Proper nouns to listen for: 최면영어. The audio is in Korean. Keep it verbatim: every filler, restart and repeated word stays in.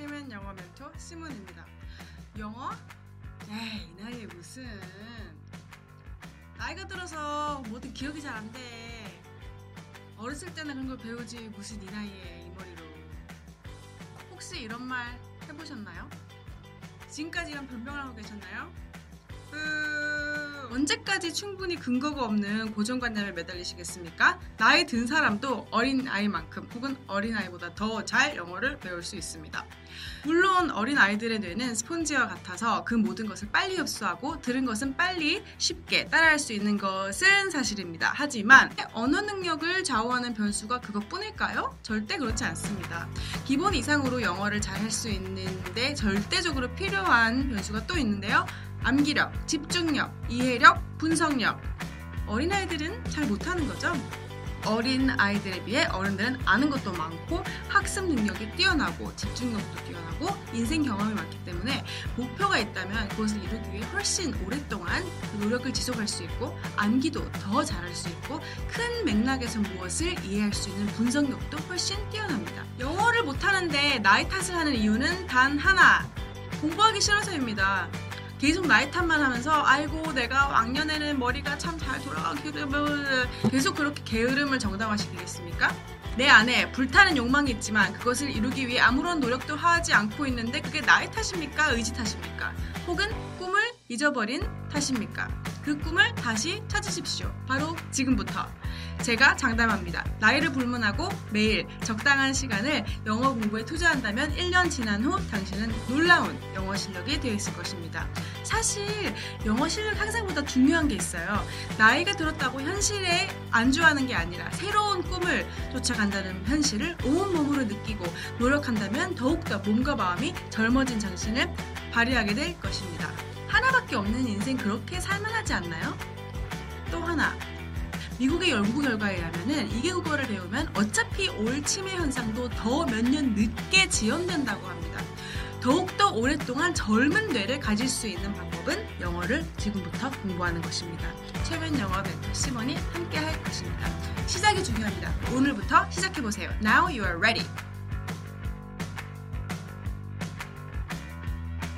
최면 영어 멘토 시몬입니다. 영어? 에이, 이 나이에 무슨. 나이가 들어서 뭐든 기억이 잘 안 돼. 어렸을 때는 그런 걸 배우지 무슨 이 나이에 이 머리로. 혹시 이런 말 해보셨나요? 지금까지 이런 변명을 하고 계셨나요? 음, 언제까지 충분히 근거가 없는 고정관념에 매달리시겠습니까? 나이 든 사람도 어린아이만큼 혹은 어린아이보다 더 잘 영어를 배울 수 있습니다. 물론 어린아이들의 뇌는 스폰지와 같아서 그 모든 것을 빨리 흡수하고 들은 것은 빨리 쉽게 따라할 수 있는 것은 사실입니다. 하지만 언어 능력을 좌우하는 변수가 그것뿐일까요? 절대 그렇지 않습니다. 기본 이상으로 영어를 잘 할 수 있는데 절대적으로 필요한 변수가 또 있는데요. 암기력, 집중력, 이해력, 분석력. 어린아이들은 잘 못하는 거죠? 어린아이들에 비해 어른들은 아는 것도 많고 학습 능력이 뛰어나고 집중력도 뛰어나고 인생 경험이 많기 때문에 목표가 있다면 그것을 이루기 위해 훨씬 오랫동안 그 노력을 지속할 수 있고 암기도 더 잘할 수 있고 큰 맥락에서 무엇을 이해할 수 있는 분석력도 훨씬 뛰어납니다. 영어를 못하는데 나이 탓을 하는 이유는 단 하나, 공부하기 싫어서입니다. 계속 나이 탓만 하면서 아이고 내가 왕년에는 머리가 참 잘 돌아가기를 계속 그렇게 게으름을 정당화시키겠습니까? 내 안에 불타는 욕망이 있지만 그것을 이루기 위해 아무런 노력도 하지 않고 있는데 그게 나의 탓입니까? 의지 탓입니까? 혹은 꿈을 잊어버린 탓입니까? 그 꿈을 다시 찾으십시오. 바로 지금부터. 제가 장담합니다. 나이를 불문하고 매일 적당한 시간을 영어 공부에 투자한다면 일 년 지난 후 당신은 놀라운 영어 실력이 되어 있을 것입니다. 사실 영어 실력 향상보다 중요한 게 있어요. 나이가 들었다고 현실에 안주하는 게 아니라 새로운 꿈을 쫓아간다는 현실을 온몸으로 느끼고 노력한다면 더욱더 몸과 마음이 젊어진 정신을 발휘하게 될 것입니다. 하나밖에 없는 인생 그렇게 살만하지 않나요? 또 하나, 미국의 연구 결과에 의하면 이개국어를 배우면 어차피 올 치매 현상도 더 몇 년 늦게 지연된다고 합니다. 더욱더 오랫동안 젊은 뇌를 가질 수 있는 방법은 영어를 지금부터 공부하는 것입니다. 최면영어 멘토 시몬이 함께 할 것입니다. 시작이 중요합니다. 오늘부터 시작해보세요. Now you are ready!